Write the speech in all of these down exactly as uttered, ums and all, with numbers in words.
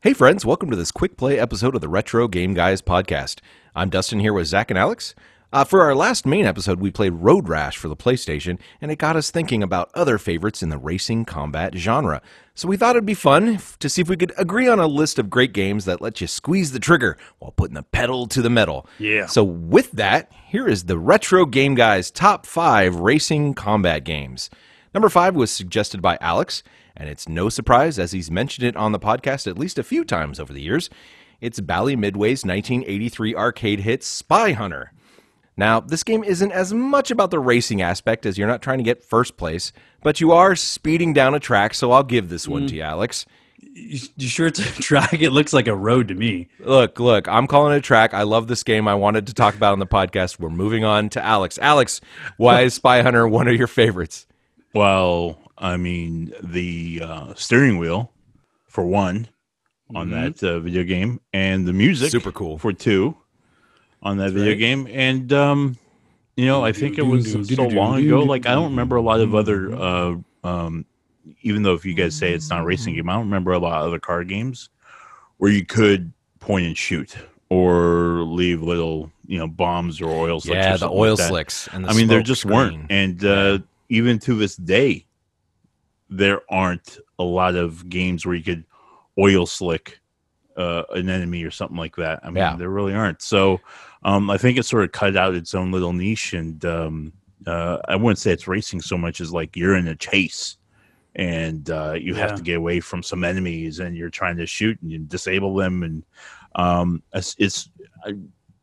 Hey friends, welcome to this quick play episode of the Retro Game Guys podcast. I'm Dustin here with Zach and Alex. Uh, for our last main episode, we played Road Rash for the PlayStation, and it got us thinking about other favorites in the racing combat genre. So we thought it'd be fun to see if we could agree on a list of great games that let you squeeze the trigger while putting the pedal to the metal. Yeah. So with that, here is the Retro Game Guys Top five Racing Combat Games. Number five was suggested by Alex, and it's no surprise as he's mentioned it on the podcast at least a few times over the years. It's Bally Midway's nineteen eighty-three arcade hit Spy Hunter. Now, this game isn't as much about the racing aspect as you're not trying to get first place, but you are speeding down a track, so I'll give this one mm. to you, Alex. You, you sure it's a track? It looks like a road to me. Look, look, I'm calling it a track. I love this game. I wanted to talk about it on the podcast. We're moving on to Alex. Alex, why is Spy Hunter one of your favorites? Well, I mean, the uh, steering wheel, for one, on mm-hmm. that uh, video game, and the music, super cool, for two, on that That's video right. game. And, um, you know, I think it was so long ago, like, I don't remember a lot of other, uh, um, even though if you guys say it's not a racing game, I don't remember a lot of other car games where you could point and shoot or leave little, you know, bombs or oil slicks. Yeah, the oil like slicks. And the I mean, there just screen. weren't. And uh, even to this day, there aren't a lot of games where you could oil slick uh, an enemy or something like that. I mean, yeah. there really aren't. So um, I think it sort of cut out its own little niche. And um, uh, I wouldn't say it's racing so much as like you're in a chase and uh, you yeah. have to get away from some enemies and you're trying to shoot and you disable them. And um, it's, it's I,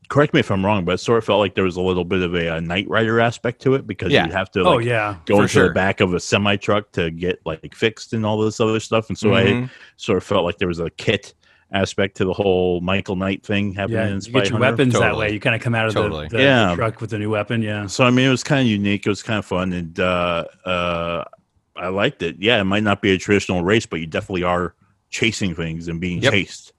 correct me if I'm wrong, but it sort of felt like there was a little bit of a, a Knight Rider aspect to it because yeah. you'd have to like, oh, yeah, go into sure. the back of a semi truck to get like fixed and all this other stuff. And so mm-hmm. I sort of felt like there was a kit aspect to the whole Michael Knight thing happening. Yeah, in Spy you get your Hunter. weapons totally. that way. You kind of come out of totally. the, the, yeah. the truck with a new weapon. Yeah. So I mean, it was kind of unique. It was kind of fun, and uh, uh, I liked it. Yeah, it might not be a traditional race, but you definitely are chasing things and being yep. chased.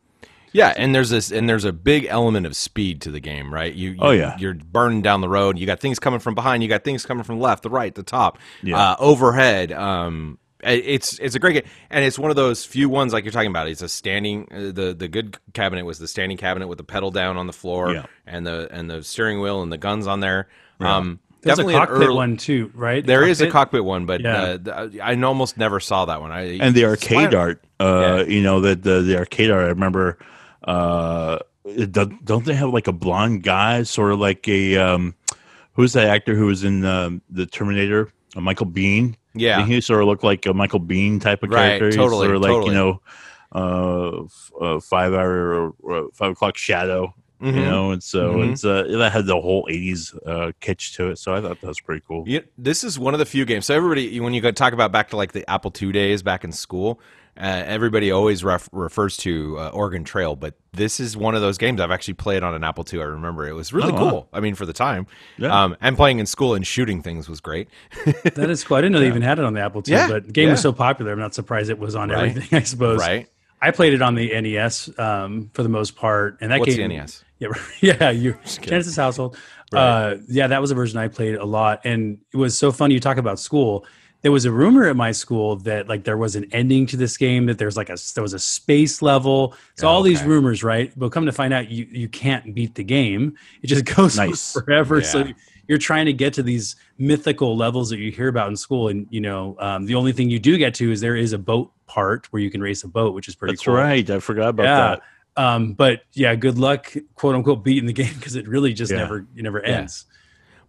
Yeah, and there's this, and there's a big element of speed to the game, right? You, you, oh yeah, you're burning down the road. You got things coming from behind. You got things coming from left, the right, the top, yeah. uh, overhead. Um, it's it's a great game, and it's one of those few ones like you're talking about. It's a standing. Uh, the the good cabinet was the standing cabinet with the pedal down on the floor, yeah. and the and the steering wheel and the guns on there. Yeah. Um, There's Definitely a cockpit early, one too, right? There cockpit? is a cockpit one, but yeah. uh, the, I almost never saw that one. I, and the arcade art, uh, yeah. you know, the, the the arcade art. I remember. Uh, don't they have like a blonde guy, sort of like a um, who's that actor who was in um, the Terminator, uh, Michael Biehn? Yeah, and he sort of looked like a Michael Biehn type of right, character. Totally, sort of like totally. you know, uh, f- uh, five hour, or, uh, five o'clock shadow. Mm-hmm. You know, and so mm-hmm. it's uh, that had the whole eighties uh, kitsch to it. So I thought that was pretty cool. Yeah, this is one of the few games. So everybody, when you go talk about back to like the Apple two days back in school, uh, everybody always ref- refers to uh, Oregon Trail. But this is one of those games I've actually played on an Apple two. I remember it was really oh, cool. Huh? I mean, for the time, yeah. um, and playing in school and shooting things was great. That is cool. I didn't know yeah. they even had it on the Apple two. Yeah. But the game yeah. was so popular. I'm not surprised it was on right. everything. I suppose. Right. I played it on the N E S um, for the most part, and that What's game. The N E S? Yeah, yeah, you Genesis household. Right. Uh, yeah, that was a version I played a lot, and it was so funny. You talk about school. There was a rumor at my school that like there was an ending to this game. That there's like a there was a space level. So oh, all okay. these rumors, right? But come to find out, you you can't beat the game. It just goes nice. on forever. Yeah. So you're trying to get to these mythical levels that you hear about in school, and you know um, the only thing you do get to is there is a boat part where you can race a boat, which is pretty That's cool. That's right. I forgot about yeah. that. Um, but yeah, good luck, quote unquote, beating the game because it really just yeah. never it never yeah. ends.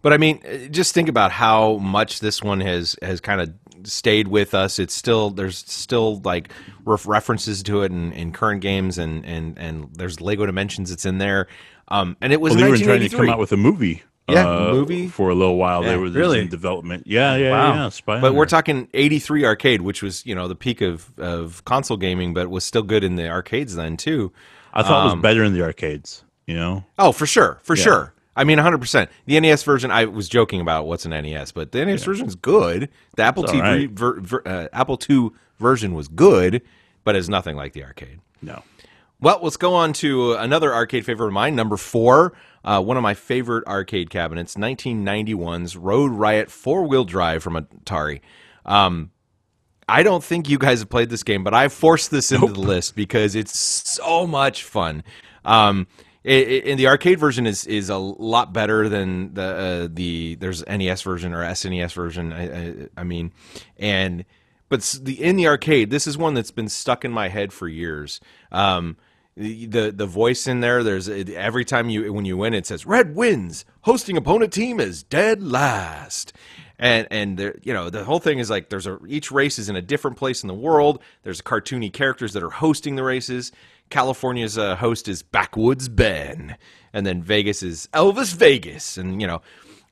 But I mean, just think about how much this one has has kind of stayed with us. It's still there's still like ref- references to it in, in current games, and and and there's Lego Dimensions. It's in there, um, and it was well, they were trying to come out with a movie. Yeah, uh, movie for a little while. Yeah, they were really in development. Yeah, yeah, wow. yeah. Spy Hunter. But we're talking eighty-three arcade, which was you know the peak of, of console gaming, but was still good in the arcades then too. I thought um, it was better in the arcades. You know? Oh, for sure, for yeah. sure. I mean, one hundred percent. The N E S version, I was joking about what's an N E S, but the N E S yeah. version is good. The Apple T V right. ver, ver, uh, Apple two version was good, but it's nothing like the arcade. No. Well, let's go on to another arcade favorite of mine, number four. Uh, one of my favorite arcade cabinets, nineteen ninety-one's Road Riot four-wheel drive from Atari. Um, I don't think you guys have played this game, but I forced this into nope. the list because it's so much fun. Um, it, it, and the arcade version is is a lot better than the uh, the there's N E S version or S N E S version. I, I, I mean, and but the in the arcade, this is one that's been stuck in my head for years. Um, the the voice in there, there's every time you when you win, it says "Red wins, hosting opponent team is dead last." And and there, you know, the whole thing is like there's a each race is in a different place in the world. There's cartoony characters that are hosting the races. California's uh, host is Backwoods Ben, and then Vegas is Elvis Vegas. And you know,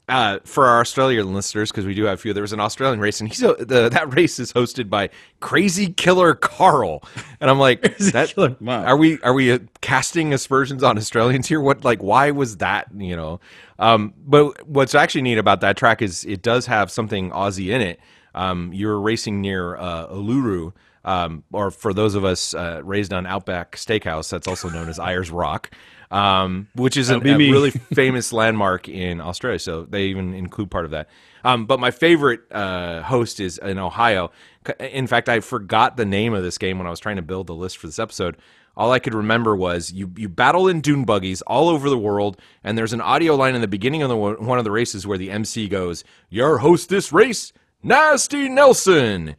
uh, for our Australian listeners, because we do have a few, there was an Australian race, and he's uh, the, that race is hosted by Crazy Killer Carl. And I'm like, that, are we are we uh, casting aspersions on Australians here? What like why was that? You know. Um, but what's actually neat about that track is it does have something Aussie in it. Um, you're racing near uh, Uluru, um, or for those of us uh, raised on Outback Steakhouse, that's also known as Ayers Rock, um, which is an, a really famous landmark in Australia. So they even include part of that. Um, but my favorite uh, host is in Ohio. In fact, I forgot the name of this game when I was trying to build the list for this episode. All I could remember was you, you battle in dune buggies all over the world, and there's an audio line in the beginning of the, one of the races where the M C goes, "Your host this race, Nasty Nelson."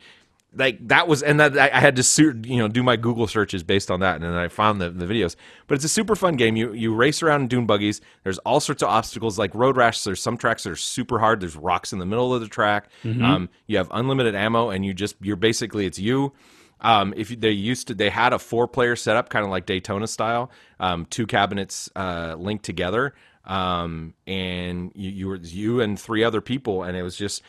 Like that was, and that I had to you know do my Google searches based on that, and then I found the, the videos. But it's a super fun game. You you race around in dune buggies. There's all sorts of obstacles like Road Rash. There's some tracks that are super hard. There's rocks in the middle of the track. Mm-hmm. Um, you have unlimited ammo, and you just you're basically it's you. Um, if they used to, they had a four-player setup, kind of like Daytona style, um, two cabinets uh, linked together, um, and you, you were you and three other people, and it was just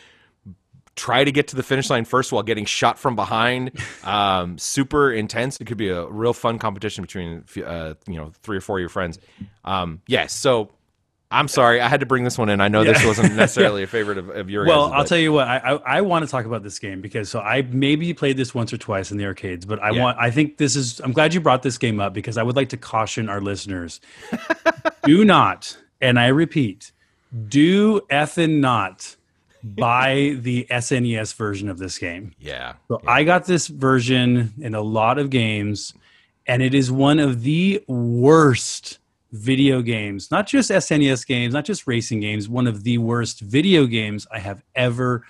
try to get to the finish line first while getting shot from behind. Um, super intense. It could be a real fun competition between uh, you know three or four of your friends. Um, yes, yeah, so. I'm sorry, I had to bring this one in. I know yeah. this wasn't necessarily yeah. a favorite of, of yours. Well, guys, I'll tell you what, I, I I want to talk about this game because so I maybe played this once or twice in the arcades, but I yeah. want I think this is I'm glad you brought this game up because I would like to caution our listeners. Do not, and I repeat, do effing not buy the S N E S version of this game. Yeah. So yeah. I got this version in a lot of games, and it is one of the worst video games, not just S N E S games, not just racing games, one of the worst video games I have ever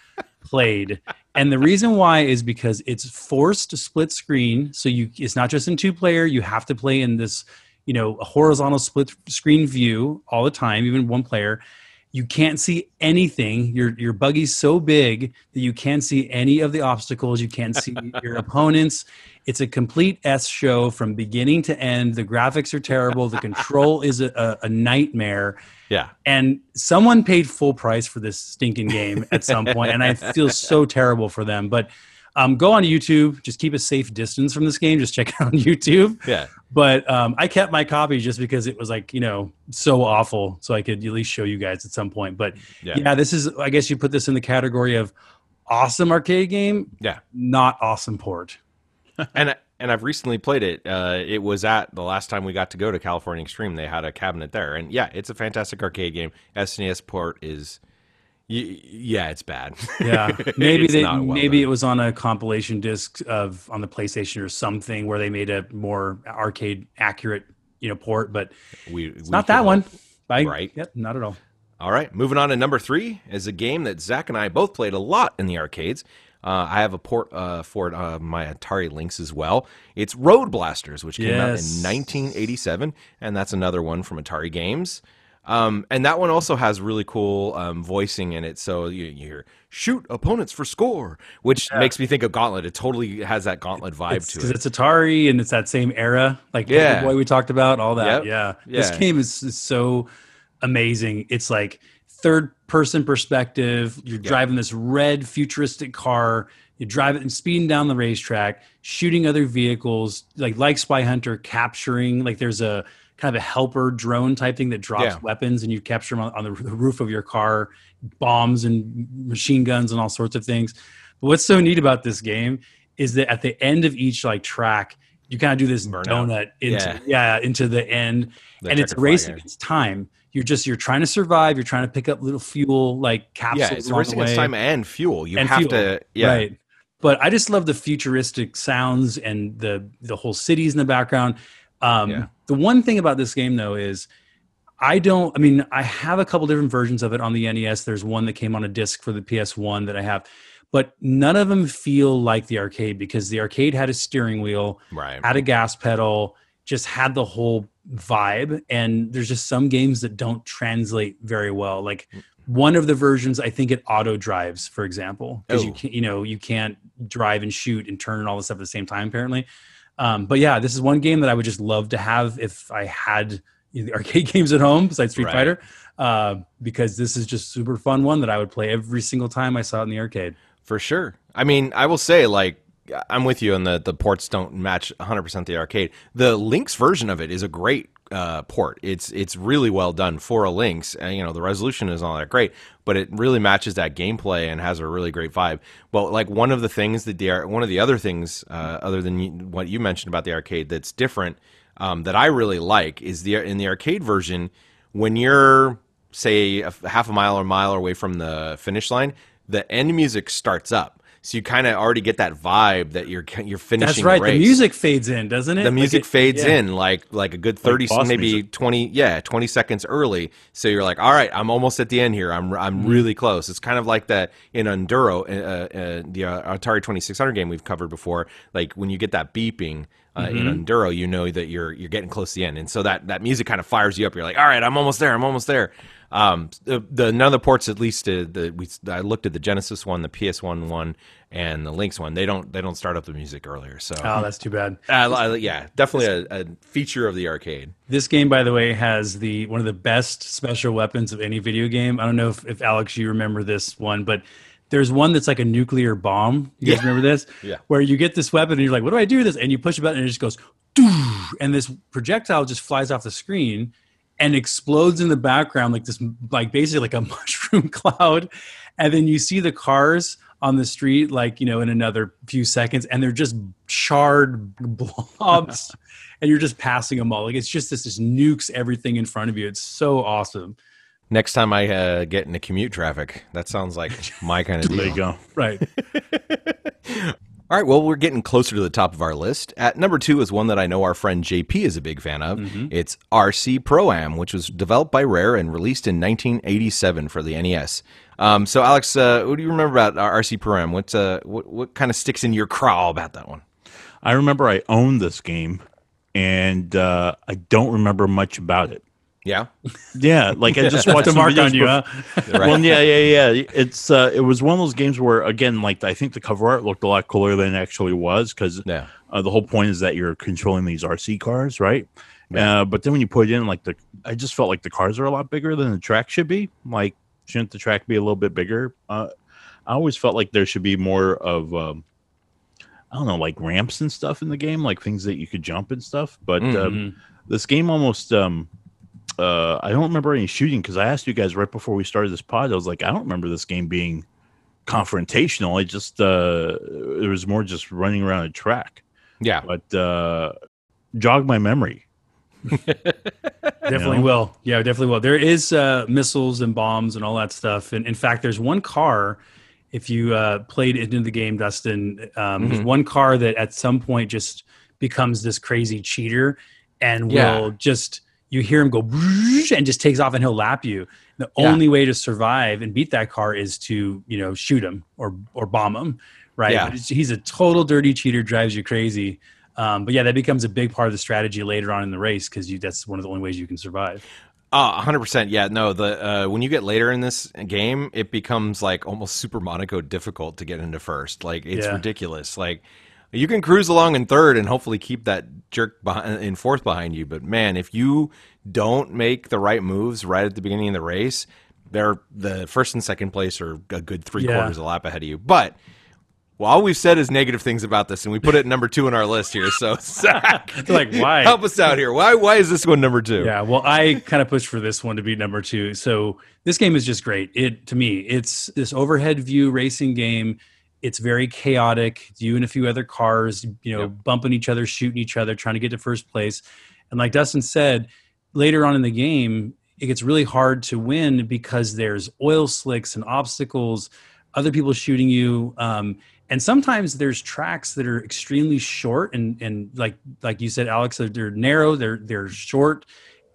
played. And the reason why is because it's forced to split screen. So you, it's not just in two player, you have to play in this, you know, horizontal split screen view all the time, even one player. You can't see anything. Your your buggy's so big that you can't see any of the obstacles. You can't see your opponents. It's a complete S show from beginning to end. The graphics are terrible. The control is a, a nightmare. Yeah. And someone paid full price for this stinking game at some point, and I feel so terrible for them. But um, go on YouTube. Just keep a safe distance from this game. Just check it out on YouTube. Yeah. But um, I kept my copy just because it was like, you know, so awful. So I could at least show you guys at some point. But yeah, yeah this is, I guess you put this in the category of awesome arcade game. Yeah. Not awesome port. and and I've recently played it. Uh, it was at the last time we got to go to California Extreme. They had a cabinet there. And yeah, it's a fantastic arcade game. S N E S port is... yeah, it's bad. Yeah, maybe they, well maybe done. It was on a compilation disc of on the PlayStation or something where they made a more arcade accurate, you know, port. But we, it's we not that one, I, right? Yep, not at all. All right, moving on to number three is a game that Zach and I both played a lot in the arcades. Uh, I have a port uh, for it on uh, my Atari Lynx as well. It's Road Blasters, which came yes. out in nineteen eighty-seven, and that's another one from Atari Games. Um, and that one also has really cool um, voicing in it. So you, you hear, shoot opponents for score, which yeah. makes me think of Gauntlet. It totally has that Gauntlet vibe it's, to it. Because it's Atari and it's that same era. Like yeah. boy we talked about, all that. Yep. Yeah. yeah. This game is, is so amazing. It's like third-person perspective. You're yeah. driving this red futuristic car. You drive it and speeding down the racetrack, shooting other vehicles, like like Spy Hunter, capturing. Like there's a... kind of a helper drone type thing that drops yeah. weapons and you capture them on, on the, the roof of your car, bombs and machine guns and all sorts of things. But what's so neat about this game is that at the end of each like track, you kind of do this Burnout. donut into yeah. yeah into the end, the and it's a race against time. You're just you're trying to survive. You're trying to pick up little fuel like capsules. Yeah, it's a race against time and fuel. You and have fuel. to yeah. right. But I just love the futuristic sounds and the the whole cities in the background. Um, yeah. The one thing about this game, though, is I don't, I mean, I have a couple different versions of it on the N E S. There's one that came on a disc for the P S one that I have, but none of them feel like the arcade, because the arcade had a steering wheel, right, had a gas pedal, just had the whole vibe. And there's just some games that don't translate very well. Like one of the versions, I think it auto drives, for example, because you can't, you know, you can't drive and shoot and turn and all this stuff at the same time, apparently. Um, but yeah, this is one game that I would just love to have if I had the arcade games at home besides Street right. Fighter, uh, because this is just super fun one that I would play every single time I saw it in the arcade. For sure. I mean, I will say, like, I'm with you on the, the ports don't match one hundred percent the arcade. The Lynx version of it is a great uh, port. It's it's really well done for a Lynx. And, you know, the resolution is not that great, but it really matches that gameplay and has a really great vibe. But, like, one of the things that the, one of the other things, uh, other than what you mentioned about the arcade that's different, Um, that I really like is the in the arcade version, when you're, say, a half a mile or a mile away from the finish line, the end music starts up. So you kind of already get that vibe that you're you're finishing. That's right. The race. The music fades in, doesn't it? The music like it, fades yeah. in like like a good thirty, like maybe music. twenty, yeah, twenty seconds early. So you're like, all right, I'm almost at the end here. I'm I'm mm-hmm. really close. It's kind of like that in Enduro, uh, uh, the uh, Atari twenty-six hundred game we've covered before. Like when you get that beeping. Uh, mm-hmm. In Enduro, you know that you're you're getting close to the end, and so that, that music kind of fires you up. You're like, all right, I'm almost there, I'm almost there. Um, the, the none of the ports, at least, uh, the we I looked at the Genesis one, the P S one one, and the Lynx one. They don't they don't start up the music earlier. So oh, that's too bad. Uh, I, yeah, definitely a, a feature of the arcade. This game, by the way, has the one of the best special weapons of any video game. I don't know if, if Alex, you remember this one, but. There's one that's like a nuclear bomb. You guys yeah. remember this? Yeah. Where you get this weapon and you're like, what do I do with this? And you push a button and it just goes, and this projectile just flies off the screen and explodes in the background like this, like basically like a mushroom cloud. And then you see the cars on the street, like, you know, in another few seconds, and they're just charred blobs and you're just passing them all. Like it's just this, this nukes everything in front of you. It's so awesome. Next time I uh, get into commute traffic, that sounds like my kind of deal. There you go. Right. All right, well, we're getting closer to the top of our list. At number two is one that I know our friend J P is a big fan of. Mm-hmm. It's R C Pro-Am, which was developed by Rare and released in nineteen eighty-seven for the N E S. Um, so, Alex, uh, what do you remember about R C Pro-Am? What's, uh, what, what kind of sticks in your craw about that one? I remember I owned this game, and uh, I don't remember much about it. Yeah, yeah. Like I just watched the mark on you. Huh? Well, yeah, yeah, yeah. It's uh, it was one of those games where, again, like I think the cover art looked a lot cooler than it actually was, because yeah. uh, the whole point is that you're controlling these R C cars, right? Yeah. Uh, but then when you put it in, like the, I just felt like the cars are a lot bigger than the track should be. Like, shouldn't the track be a little bit bigger? Uh, I always felt like there should be more of, um, I don't know, like ramps and stuff in the game, like things that you could jump and stuff. But mm-hmm. um, this game almost. Um, Uh, I don't remember any shooting, because I asked you guys right before we started this pod. I was like, I don't remember this game being confrontational. It just uh, it was more just running around a track. Yeah, but uh, jog my memory. Definitely you know? Will. Yeah, definitely will. There is uh, missiles and bombs and all that stuff. And in fact, there's one car. If you uh, played into the game, Dustin, um, mm-hmm. there's one car that at some point just becomes this crazy cheater and yeah. will just. You hear him go and just takes off and he'll lap you. The yeah. only way to survive and beat that car is to, you know, shoot him or or bomb him, right? Yeah. He's a total dirty cheater, drives you crazy. Um, but yeah, that becomes a big part of the strategy later on in the race, because you that's one of the only ways you can survive. Oh, one hundred percent. Yeah, no, the uh, when you get later in this game, it becomes like almost Super Monaco difficult to get into first. Like it's yeah. ridiculous. Like you can cruise along in third and hopefully keep that jerk behind, in fourth behind you. But, man, if you don't make the right moves right at the beginning of the race, they're the first and second place are a good three yeah. quarters of a lap ahead of you. But well, all we've said is negative things about this, and we put it number two in our list here. So, Zach, like, why? Help us out here. Why Why is this one number two? Yeah, well, I kind of pushed for this one to be number two. So this game is just great. It to me, it's this overhead view racing game. It's very chaotic. You and a few other cars, you know, yep. bumping each other, shooting each other, trying to get to first place. And like Dustin said, later on in the game, it gets really hard to win because there's oil slicks and obstacles, other people shooting you. Um, And sometimes there's tracks that are extremely short and, and like like you said, Alex, they're, they're narrow, they're they're short,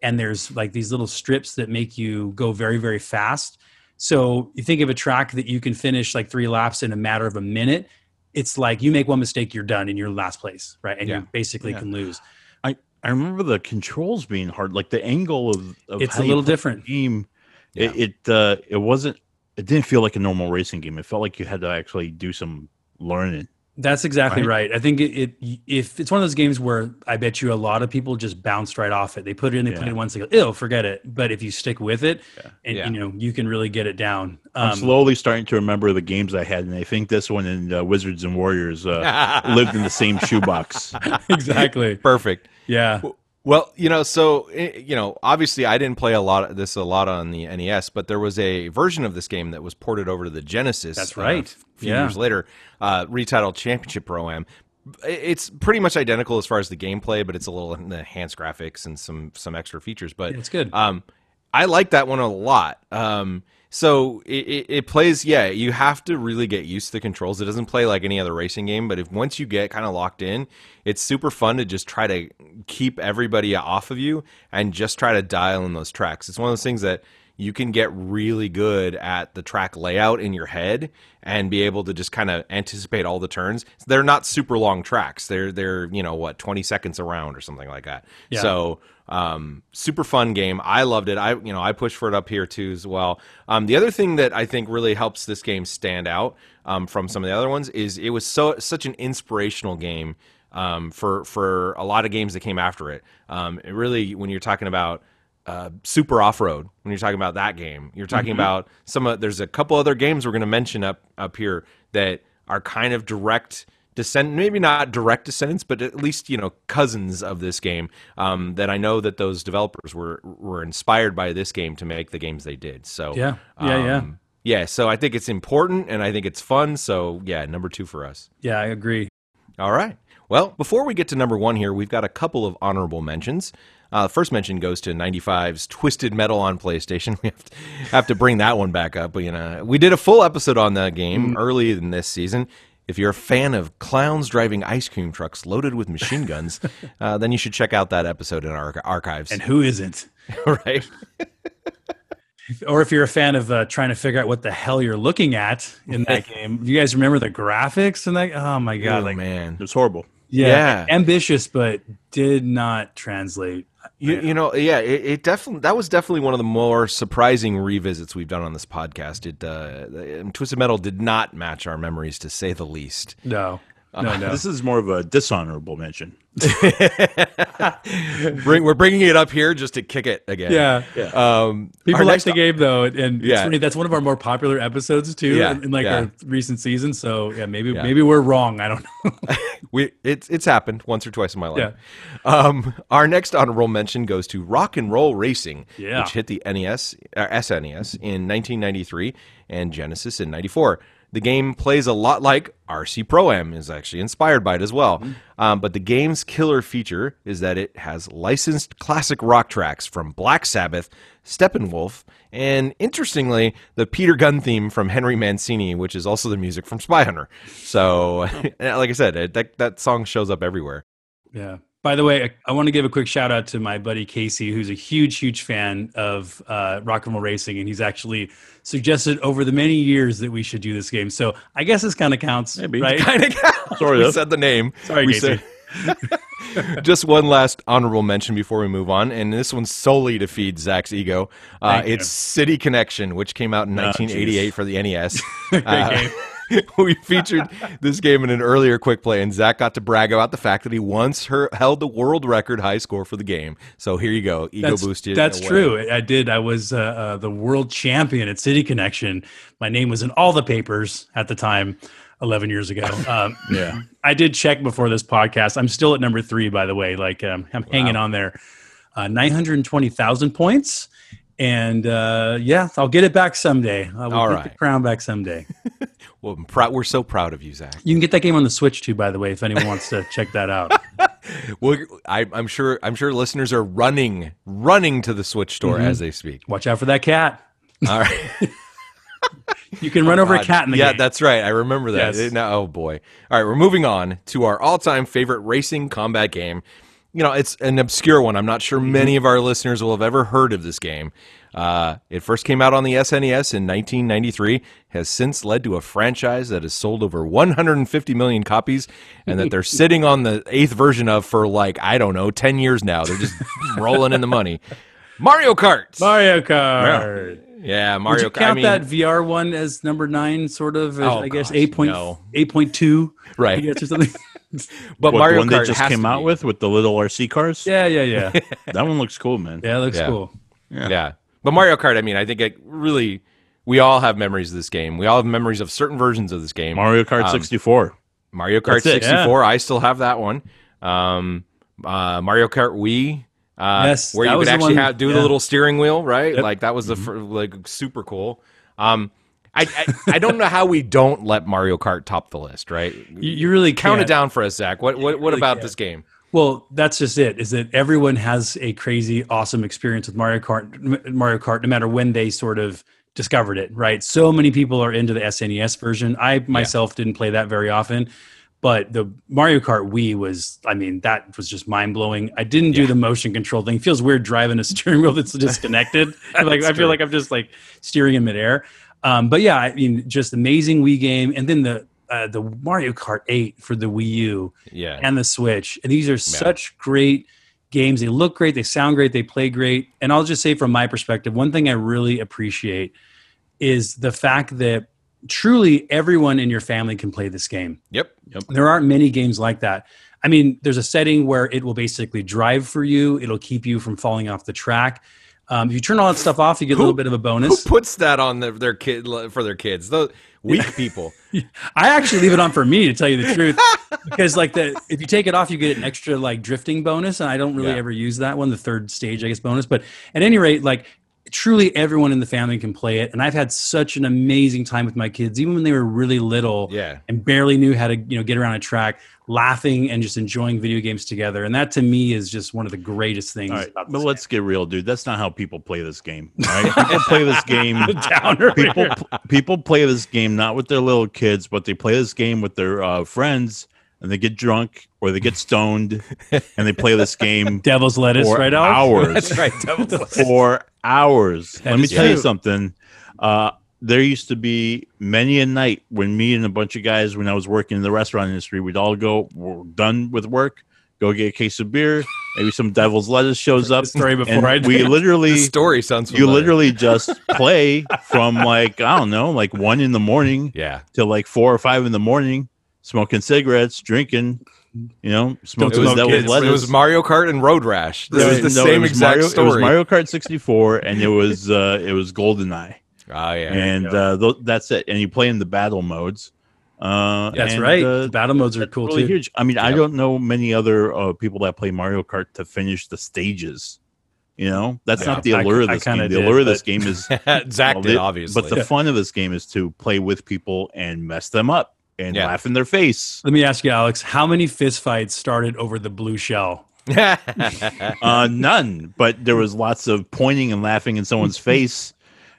and there's like these little strips that make you go very, very fast. So you think of a track that you can finish like three laps in a matter of a minute. It's like you make one mistake, you're done, and you're last place, right? And yeah. you basically yeah. can lose. I, I remember the controls being hard, like the angle of, of it's a little different. Game, yeah. It it, uh, it wasn't. It didn't feel like a normal racing game. It felt like you had to actually do some learning. That's exactly right. right. I think it, it if it's one of those games where I bet you a lot of people just bounced right off it. They put it in, they yeah. put it once, they go, ew, forget it. But if you stick with it, yeah. and yeah. you know, you can really get it down. Um, I'm slowly starting to remember the games I had, and I think this one and uh, Wizards and Warriors uh, lived in the same shoebox. Exactly. Perfect. Yeah. Well, you know, so you know, obviously, I didn't play a lot of this a lot on the N E S, but there was a version of this game that was ported over to the Genesis. That's right. Uh, a few yeah. years later, uh, retitled Championship Pro-Am. It's pretty much identical as far as the gameplay, but it's a little enhanced graphics and some some extra features. But yeah, it's good. Um, I like that one a lot. Um, so it, it, it plays. Yeah, you have to really get used to the controls. It doesn't play like any other racing game, but if once you get kind of locked in, it's super fun to just try to keep everybody off of you and just try to dial in those tracks. It's one of those things that you can get really good at the track layout in your head and be able to just kind of anticipate all the turns. They're not super long tracks. They're, they're you know, what, twenty seconds a round or something like that. Yeah. So um, super fun game. I loved it. I, you know, I pushed for it up here too as well. Um, the other thing that I think really helps this game stand out um, from some of the other ones is it was so such an inspirational game. Um, for for a lot of games that came after it, um, it really when you're talking about uh, Super Off-Road, when you're talking about that game, you're talking mm-hmm. about some. Uh, there's a couple other games we're going to mention up up here that are kind of direct descent, maybe not direct descendants, but at least you know cousins of this game. Um, that I know that those developers were were inspired by this game to make the games they did. So yeah, yeah, um, yeah. Yeah, so I think it's important and I think it's fun. So yeah, number two for us. Yeah, I agree. All right. Well, before we get to number one here, we've got a couple of honorable mentions. Uh, first mention goes to ninety-five's Twisted Metal on PlayStation. We have to, have to bring that one back up. You know, we did a full episode on that game mm. early in this season. If you're a fan of clowns driving ice cream trucks loaded with machine guns, uh, then you should check out that episode in our archives. And who isn't? Right. Or if you're a fan of uh, trying to figure out what the hell you're looking at in that game. You guys remember the graphics and that? Oh, my God. Oh, like, man. It was horrible. Yeah, yeah, ambitious, but did not translate. You, you know, yeah, it, it definitely that was definitely one of the more surprising revisits we've done on this podcast. It uh, Twisted Metal did not match our memories, to say the least. No, no, uh, no. This is more of a dishonorable mention. Bring, we're bringing it up here just to kick it again. Yeah, yeah. Um, people like the op- game though, and, and yeah. it's funny, that's one of our more popular episodes too, yeah. in, in like yeah. our recent season. So yeah, maybe yeah. maybe we're wrong. I don't know. we it's it's happened once or twice in my life. Yeah. Um, our next honorable mention goes to Rock and Roll Racing, yeah. which hit the N E S or S N E S in nineteen ninety-three and Genesis in ninety-four. The game plays a lot like R C Pro-Am, is actually inspired by it as well. Mm-hmm. Um, but the game's killer feature is that it has licensed classic rock tracks from Black Sabbath, Steppenwolf, and interestingly, the Peter Gunn theme from Henry Mancini, which is also the music from Spy Hunter. So, like I said, it, that, that song shows up everywhere. Yeah. By the way, I, I want to give a quick shout out to my buddy Casey, who's a huge, huge fan of uh, Rock and Roll Racing, and he's actually suggested over the many years that we should do this game. So I guess this kind of counts, maybe. Right? Kind of counts. Sorry, we though. said the name. Sorry, we Casey. Said... Just one last honorable mention before we move on, and this one's solely to feed Zach's ego. Uh, it's City Connection, which came out in oh, nineteen eighty-eight geez. For the N E S. Great uh, game. We featured this game in an earlier quick play, and Zach got to brag about the fact that he once her- held the world record high score for the game. So here you go, ego that's, boosted. That's away. True. I did. I was uh, uh, the world champion at City Connection. My name was in all the papers at the time, eleven years ago. Um, yeah, I did check before this podcast. I'm still at number three, by the way. Like um, I'm wow. hanging on there. Uh, nine hundred twenty thousand points. And uh, yeah, I'll get it back someday. I will All get right. the crown back someday. Well, I'm proud. We're so proud of you, Zach. You can get that game on the Switch too, by the way, if anyone wants to check that out. Well, I, I'm sure. I'm sure listeners are running, running to the Switch store mm-hmm. as they speak. Watch out for that cat! All right. You can run oh, over God. a cat in the yeah, game. Yeah, that's right. I remember that. Yes. It, no, oh, boy. All right, we're moving on to our all-time favorite racing combat game. You know, it's an obscure one. I'm not sure many of our listeners will have ever heard of this game. Uh, it first came out on the S N E S in nineteen ninety-three, has since led to a franchise that has sold over one hundred fifty million copies, and that they're sitting on the eighth version of for, like, I don't know, ten years now. They're just rolling in the money. Mario Kart! Mario Kart! Yeah. Yeah, Mario Kart. Would you count I mean, that V R one as number nine, sort of? As, oh, I gosh, guess eight point two. Right. Or something. But what, Mario the one Kart they just has came out be. with, with the little R C cars? Yeah, yeah, yeah. That one looks cool, man. Yeah, it looks yeah. cool. Yeah. yeah. But Mario Kart, I mean, I think it really, we all have memories of this game. We all have memories of certain versions of this game. Mario Kart um, sixty-four. Mario Kart That's sixty-four. It, yeah. I still have that one. Um, uh, Mario Kart Wii. Uh, yes, where you could actually have, do yeah. the little steering wheel, right? Yep. Like that was the fr- like super cool. Um, I, I I don't know how we don't let Mario Kart top the list, right? You, you really count can't. it down for us, Zach. What what, what really about can't. this game? Well, that's just it. Is that everyone has a crazy, awesome experience with Mario Kart? Mario Kart, no matter when they sort of discovered it, right? So many people are into the S N E S version. I myself yeah. didn't play that very often. But the Mario Kart Wii was, I mean, that was just mind-blowing. I didn't do yeah. the motion control thing. It feels weird driving a steering wheel that's disconnected. that's like, I feel like I'm just like steering in midair. Um, but yeah, I mean, just amazing Wii game. And then the uh, the Mario Kart eight for the Wii U yeah. and the Switch. And these are yeah. such great games. They look great. They sound great. They play great. And I'll just say from my perspective, one thing I really appreciate is the fact that truly everyone in your family can play this game. Yep. Yep. There aren't many games like that. I mean, there's a setting where it will basically drive for you. It'll keep you from falling off the track. Um, if you turn all that stuff off, you get who, a little bit of a bonus. Who puts that on the, their kid for their kids? Those weak people. I actually leave it on for me, to tell you the truth, because like the if you take it off, you get an extra like drifting bonus, and I don't really yeah. ever use that one. The third stage, I guess, bonus. But at any rate, like. Truly everyone in the family can play it. And I've had such an amazing time with my kids, even when they were really little yeah. and barely knew how to, you know, get around a track, laughing and just enjoying video games together. And that to me is just one of the greatest things. Right, about this but game. Let's get real, dude. That's not how people play this game. Right? People play this game. people, people play this game, not with their little kids, but they play this game with their uh, friends. And they get drunk or they get stoned and they play this game. Devil's lettuce, for right? Hours. That's right. Devil's lettuce. For hours. That Let me true. tell you something. Uh, there used to be many a night when me and a bunch of guys, when I was working in the restaurant industry, we'd all go, we're done with work, go get a case of beer. Maybe some devil's lettuce shows up. Story before I we literally, the story sounds familiar. You literally just play from like, I don't know, like one in the morning yeah. to like four or five in the morning. Smoking cigarettes, drinking, you know, smoking. It was, that was, it was Mario Kart and Road Rash. This was, is the no, same exact Mario, story. It was Mario Kart sixty-four, and it was uh, it was Goldeneye. Oh, yeah. And uh, th- that's it. And you play in the battle modes. Uh, that's and, right. Uh, battle modes are cool, really too. Huge. I mean, yep. I don't know many other uh, people that play Mario Kart to finish the stages. You know, that's yeah, not the allure I, of this game. The did, allure of this game is... Zach well, did, obviously. But the yeah. fun of this game is to play with people and mess them up. And yeah. laugh in their face. Let me ask you, Alex, how many fistfights started over the blue shell? uh, none, but there was lots of pointing and laughing in someone's face.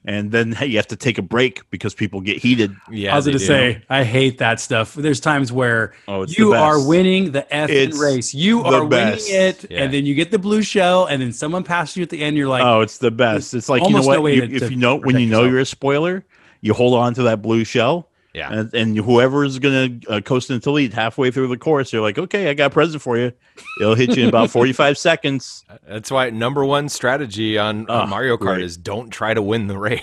And then hey, you have to take a break because people get heated. Yeah, I was going to say, I hate that stuff. There's times where oh, you are winning the effing race. You are best. winning it, yeah. and then you get the blue shell, and then someone passes you at the end. You're like, oh, it's the best. It's like, you know what? No you, to, if you know when you know yourself. You're a spoiler, you hold on to that blue shell. Yeah, and, and whoever is going to uh, coast into lead halfway through the course, you're like, okay, I got a present for you. It'll hit you in about forty-five seconds. That's why number one strategy on, on oh, Mario Kart right. is don't try to win the race.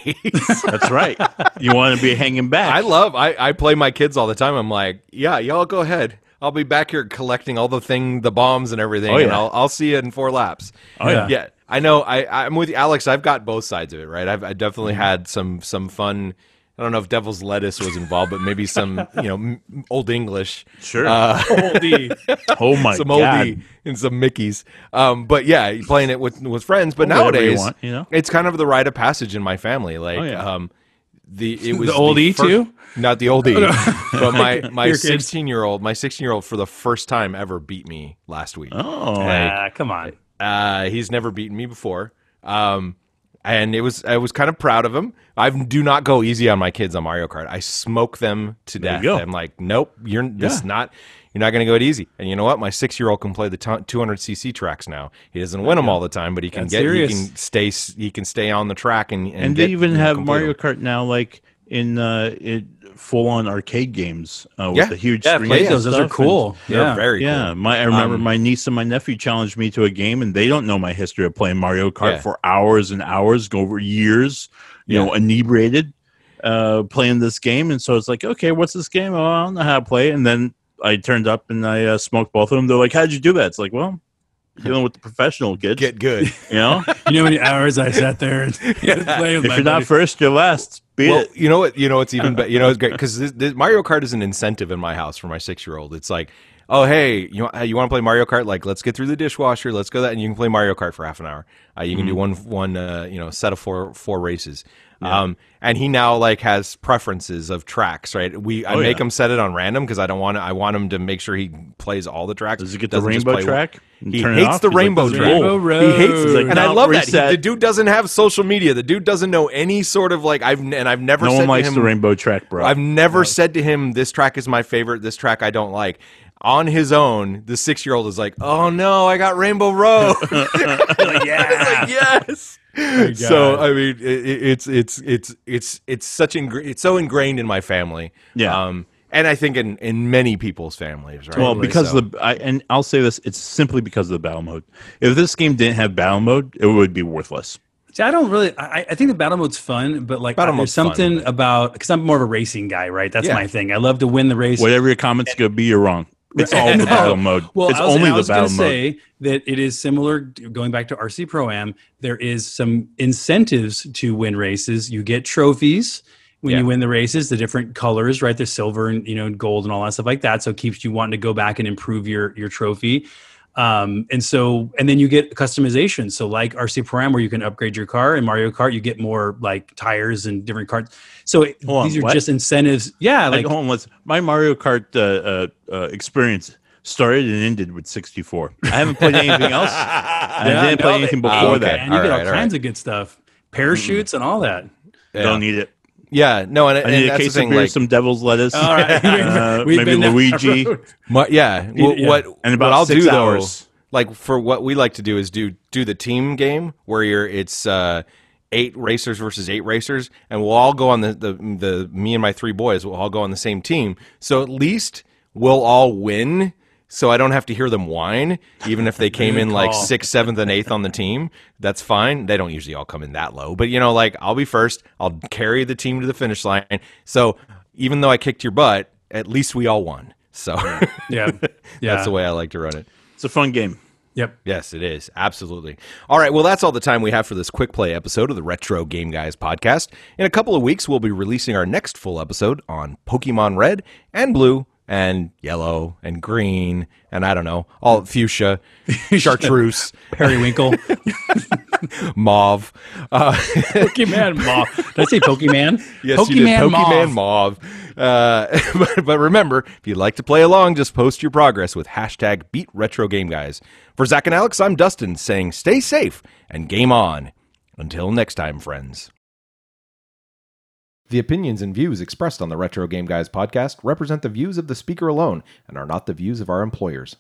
That's right. You want to be hanging back. I love, I, I play my kids all the time. I'm like, yeah, y'all go ahead. I'll be back here collecting all the thing, the bombs and everything, oh, yeah. and I'll, I'll see you in four laps. Oh, yeah. yeah. I know, I, I'm with you, Alex. I've got both sides of it, right? I've I definitely had some some fun. I don't know if Devil's Lettuce was involved, but maybe some, you know, m- Old English. Sure. Uh, oldie. Oh, my some God. Some oldie and some Mickeys. Um, but, yeah, playing it with, with friends. But oh, nowadays, you want, you know? It's kind of the rite of passage in my family. Like, oh, yeah. um, the it was the oldie, first, too? Not the oldie. Oh, no. But my my sixteen-year-old, my sixteen-year-old for the first time ever beat me last week. Oh. Like, uh, come on. Uh, he's never beaten me before. Um and it was I was kind of proud of him. I do not go easy on my kids on Mario Kart. I smoke them to death. I'm like, nope, you're this yeah. not you're not going to go it easy. And you know what? My six year old can play the two hundred c c tracks now. He doesn't win them all the time, but he can That's get serious. he can stay he can stay on the track and and, and they get, even you know, have Mario Kart now, like in uh, it full on arcade games uh, with yeah. the huge yeah, screen. Those are cool. And yeah, they're very yeah. cool. My I remember um, my niece and my nephew challenged me to a game, and they don't know my history of playing Mario Kart yeah. for hours and hours, go over years. You yeah. know, inebriated, uh, playing this game, and so it's like, okay, what's this game? Oh, I don't know how to play. And then I turned up and I uh, smoked both of them. They're like, "How did you do that?" It's like, well, dealing with the professional kids, get good. You know, you know how many hours I sat there and yeah. played with if my you're buddy. Not first, you're last. Well, you know what? You know it's even better. You know it's great because this, this Mario Kart is an incentive in my house for my six-year-old. It's like, oh hey, you want, you want to play Mario Kart? Like, let's get through the dishwasher. Let's go that, and you can play Mario Kart for half an hour. Uh, you can mm-hmm. do one one uh, you know set of four four races. Yeah. Um, and he now like has preferences of tracks, right? We I oh, make yeah. him set it on random because I don't want to, I want him to make sure he plays all the tracks. Does he get the rainbow track? He hates the rainbow track. He hates it, and I love that. He, the dude doesn't have social media. The dude doesn't know any sort of like I've and I've never. No said one likes to him, the rainbow track, bro. I've never no. said to him, "This track is my favorite. This track I don't like." On his own, the six-year-old is like, "Oh no, I got Rainbow Road!" Like, yeah. It's like, yes. So I mean, it, it's it's it's it's it's such ingra- it's so ingrained in my family, yeah. Um, and I think in, in many people's families, right? Well, because so. the I, and I'll say this, it's simply because of the battle mode. If this game didn't have battle mode, it would be worthless. See, I don't really. I, I think the battle mode's fun, but like battle there's something fun. About because I'm more of a racing guy, right? That's yeah. my thing. I love to win the race. Whatever your comments could be, you're wrong. It's all the battle mode. Well, it's I was, only I was the battle mode. Say that it is similar. Going back to R C Pro-Am, there is some incentives to win races. You get trophies when yeah. you win the races. The different colors, right? There's silver and you know gold and all that stuff like that. So it keeps you wanting to go back and improve your your trophy. Um, and so, and then you get customization. So like R C Pro-Am where you can upgrade your car, and Mario Kart, you get more like tires and different carts. So it, on, these are what? just incentives. Yeah. Like, like hold on, let's, my Mario Kart, uh, uh, experience started and ended with sixty-four. I haven't played anything else. I yeah, didn't no, play anything before oh, okay. that. And you all get right, all, all kinds right. of good stuff, parachutes mm-hmm. and all that. Yeah. Don't need it. Yeah, no, and, I and need that's a case the thing, of beer, like, some devil's lettuce, all right. uh, maybe Luigi. My, yeah, what, yeah, what and about what I'll six do hours. Though, like for what we like to do is do do the team game where you're it's uh, eight racers versus eight racers, and we'll all go on the, the the me and my three boys will all go on the same team, so at least we'll all win. So I don't have to hear them whine, even if they came in like sixth, seventh, and eighth on the team. That's fine. They don't usually all come in that low. But, you know, like, I'll be first. I'll carry the team to the finish line. So even though I kicked your butt, at least we all won. So yeah, yeah. that's the way I like to run it. It's a fun game. Yep. Yes, it is. Absolutely. All right. Well, that's all the time we have for this quick play episode of the Retro Game Guys podcast. In a couple of weeks, we'll be releasing our next full episode on Pokemon Red and Blue. And yellow and green and I don't know, all fuchsia, chartreuse, periwinkle, mauve. Uh, Pokemon mauve. Did I say Pokemon? Yes, Pokemon you did. Pokemon mauve. mauve. Uh, but, but remember, if you'd like to play along, just post your progress with hashtag BeatRetroGameGuys. For Zach and Alex, I'm Dustin saying stay safe and game on. Until next time, friends. The opinions and views expressed on the Retro Game Guys podcast represent the views of the speaker alone and are not the views of our employers.